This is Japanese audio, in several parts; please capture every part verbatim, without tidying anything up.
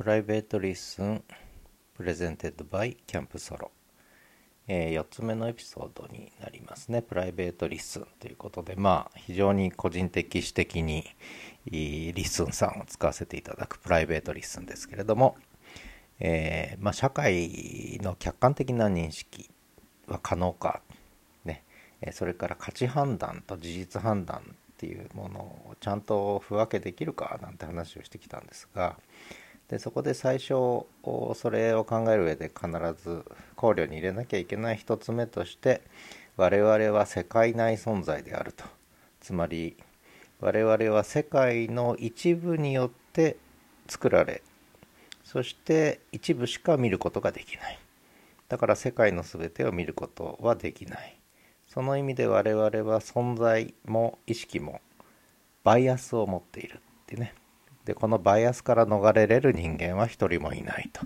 Private Lesson Presented by Camp Solo、えー、よっつめのエピソードになりますね。プライベートリッスンということで、まあ非常に個人的私的にリッスンさんを使わせていただくプライベートリッスンですけれども、えーまあ、社会の客観的な認識は可能か、ね、それから価値判断と事実判断っていうものをちゃんと不分けできるかなんて話をしてきたんですが、でそこで最初それを考える上で必ず考慮に入れなきゃいけない一つ目として、我々は世界内存在であると、つまり我々は世界の一部によって作られ、そして一部しか見ることができない、だから世界の全てを見ることはできない。その意味で我々は存在も意識もバイアスを持っているってね。でこのバイアスから逃れれる人間は一人もいないと。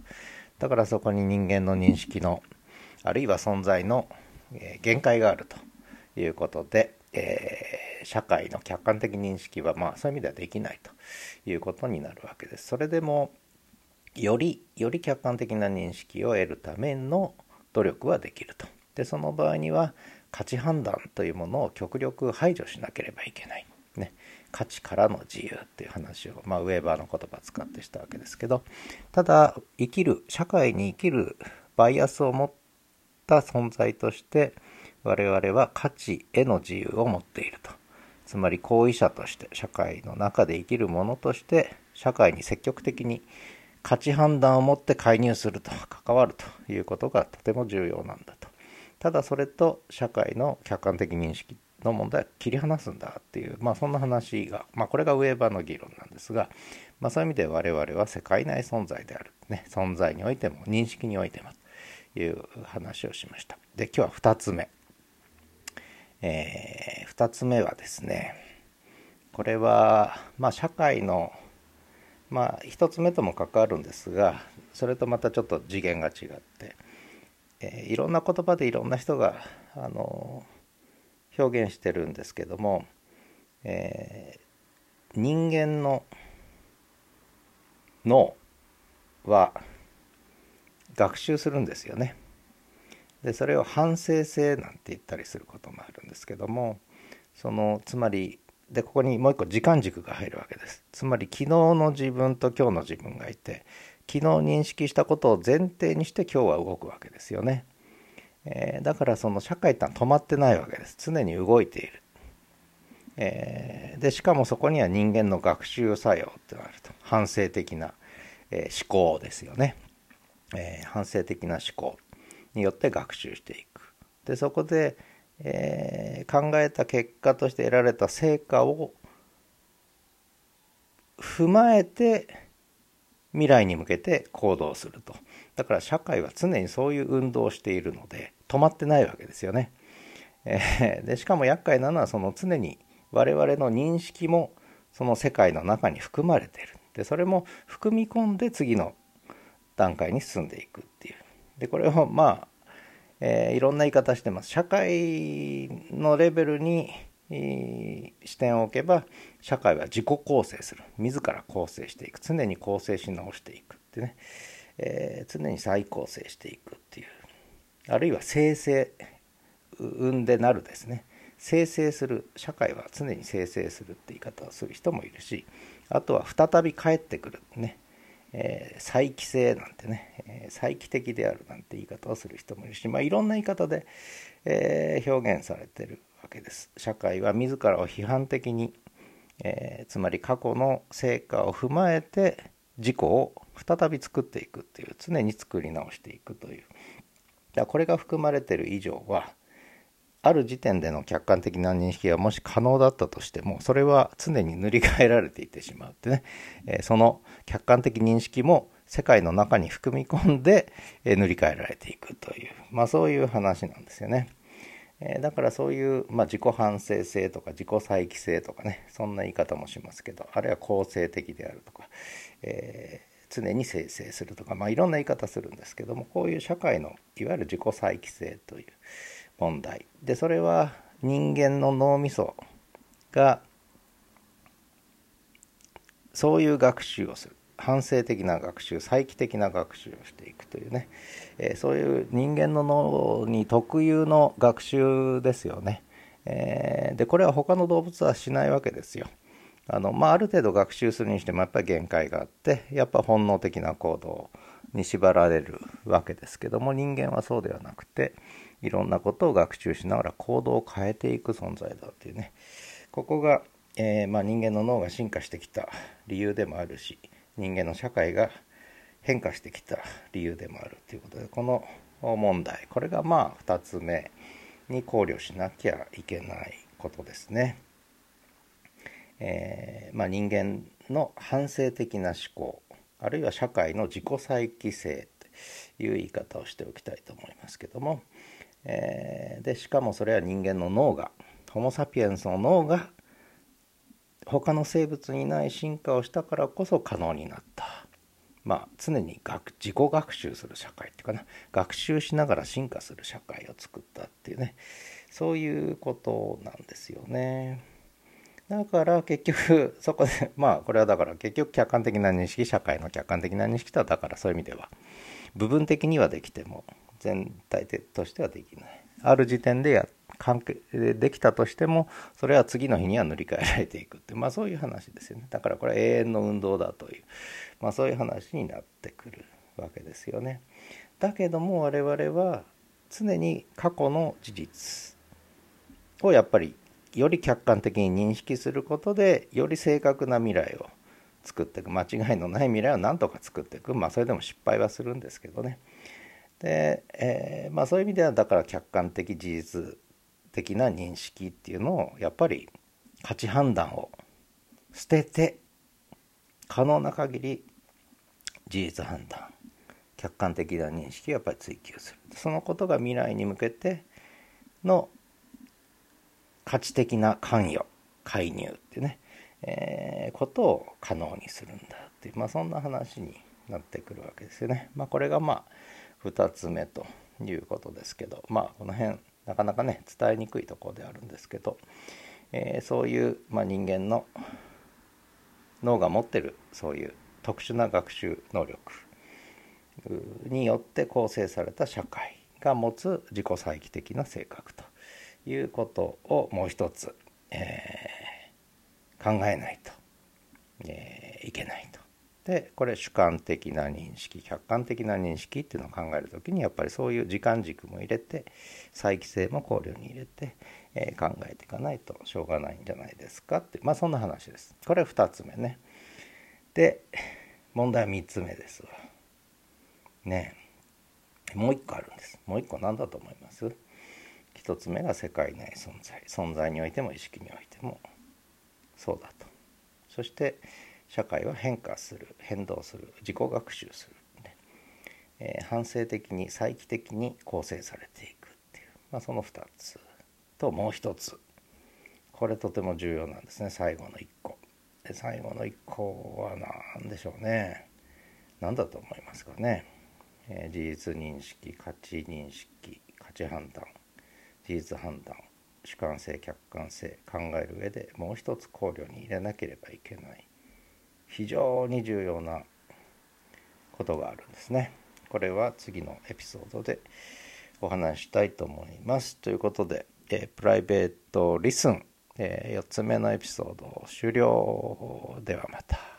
だからそこに人間の認識のあるいは存在の、えー、限界があるということで、えー、社会の客観的認識はまあそういう意味ではできないということになるわけです。それでもよりより客観的な認識を得るための努力はできると。でその場合には価値判断というものを極力排除しなければいけないね、価値からの自由っていう話を、まあ、ウェーバーの言葉を使ってしたわけですけど、ただ生きる社会に生きるバイアスを持った存在として我々は価値への自由を持っていると。つまり行為者として社会の中で生きるものとして社会に積極的に価値判断を持って介入すると関わるということがとても重要なんだと。ただそれと社会の客観的認識の問題は切り離すんだっていう、まあ、そんな話が、まあ、これがウェーバーの議論なんですが、まあ、そういう意味で我々は世界内存在である、ね、存在においても認識においてもという話をしました。で今日はふたつめ、えー、ふたつめはですね、これは、まあ、社会の、まあ、ひとつめとも関わるんですが、それとまたちょっと次元が違って、えー、いろんな言葉でいろんな人があのー表現してるんですけども、えー、人間の脳は学習するんですよね。でそれを反省性なんて言ったりすることもあるんですけども、そのつまりでここにもう一個時間軸が入るわけです。つまり昨日の自分と今日の自分がいて、昨日認識したことを前提にして今日は動くわけですよね。えー、だからその社会ってのは止まってないわけです。常に動いている、えー、でしかもそこには人間の学習作用ってのがあると。反省的な、えー、思考ですよね、えー、反省的な思考によって学習していく。でそこで、えー、考えた結果として得られた成果を踏まえて未来に向けて行動すると。だから社会は常にそういう運動をしているので止まってないわけですよね、えー、でしかも厄介なのはその常に我々の認識もその世界の中に含まれている。でそれも含み込んで次の段階に進んでいくっていう。でこれをまあ、えー、いろんな言い方してます。社会のレベルに、えー、視点を置けば社会は自己構成する、自ら構成していく、常に構成し直していくってね、えー、常に再構成していくっていう、あるいは生成、生んでなるですね、生成する、社会は常に生成するって言い方をする人もいるし、あとは再び帰ってくるね、えー、再帰性なんてね、えー、再帰的であるなんて言い方をする人もいるし、まあ、いろんな言い方で、えー、表現されてるわけです。社会は自らを批判的に、えー、つまり過去の成果を踏まえて自己を再び作っていくっていう、常に作り直していくという。だこれが含まれている以上は、ある時点での客観的な認識がもし可能だったとしても、それは常に塗り替えられていってしまうってね、えー、その客観的認識も世界の中に含み込んで、えー、塗り替えられていくという、まあそういう話なんですよね。えー、だからそういう、まあ、自己反省性とか自己再帰性とかね、そんな言い方もしますけど、あるいは構成的であるとか、えー、常に生成するとか、まあ、いろんな言い方するんですけども、こういう社会のいわゆる自己再帰性という問題で、それは人間の脳みそがそういう学習をする、反省的な学習、再帰的な学習をしていくというね、えー、そういう人間の脳に特有の学習ですよね。えー、でこれは他の動物はしないわけですよ。あの、まあ、ある程度学習するにしてもやっぱり限界があって、やっぱ本能的な行動に縛られるわけですけども、人間はそうではなくて、いろんなことを学習しながら行動を変えていく存在だっていうね、ここが、えーまあ、人間の脳が進化してきた理由でもあるし、人間の社会が変化してきた理由でもあるということで、この問題、これがまあふたつめに考慮しなきゃいけないことですね。えーまあ、人間の反省的な思考、あるいは社会の自己再帰性という言い方をしておきたいと思いますけども、えー、でしかもそれは人間の脳が、ホモサピエンスの脳が他の生物にない進化をしたからこそ可能になった、まあ、常に学自己学習する社会っていうかな、学習しながら進化する社会を作ったっていうね、そういうことなんですよね。だから結局そこで、まあこれはだから結局客観的な認識、社会の客観的な認識とは、だからそういう意味では部分的にはできても全体としてはできない、ある時点でや関係できたとしても、それは次の日には塗り替えられていくって、まあそういう話ですよね。だからこれは永遠の運動だという、まあそういう話になってくるわけですよね。だけども我々は常に過去の事実をやっぱりより客観的に認識することで、より正確な未来を作っていく、間違いのない未来を何とか作っていく、まあそれでも失敗はするんですけどね。で、えーまあ、そういう意味ではだから客観的事実的な認識っていうのを、やっぱり価値判断を捨てて、可能な限り事実判断、客観的な認識をやっぱり追求する、そのことが未来に向けての価値的な関与、介入ってね、えー、ことを可能にするんだっていう、まあそんな話になってくるわけですよね。まあこれがまあふたつめということですけど、まあこの辺なかなかね伝えにくいところであるんですけど、えー、そういう、まあ、人間の脳が持ってるそういう特殊な学習能力によって構成された社会が持つ自己再帰的な性格ということを、もう一つ、えー、考えないと、えー、いけないと。でこれ主観的な認識、客観的な認識っていうのを考えるときに、やっぱりそういう時間軸も入れて、再帰性も考慮に入れて、えー、考えていかないとしょうがないんじゃないですかって、まあそんな話です。これふたつめね。で問題はみっつめですわね。もういっこあるんです。もういっこ何だと思います？ひとつめが世界内存在、存在においても意識においてもそうだと。そして社会は変化する、変動する、自己学習する、ねえー、反省的に再帰的に構成されていくっていう、まあ、そのふたつと、もうひとつ、これとても重要なんですね。最後のいっこで、最後のいっこは何でしょうね。何だと思いますかね。えー、事実認識、価値認識、価値判断、事実判断、主観性、客観性、考える上でもう一つ考慮に入れなければいけない非常に重要なことがあるんですね。これは次のエピソードでお話ししたいと思います。ということで、えー、プライベートリスン、えー、よっつめのエピソード終了。ではまた。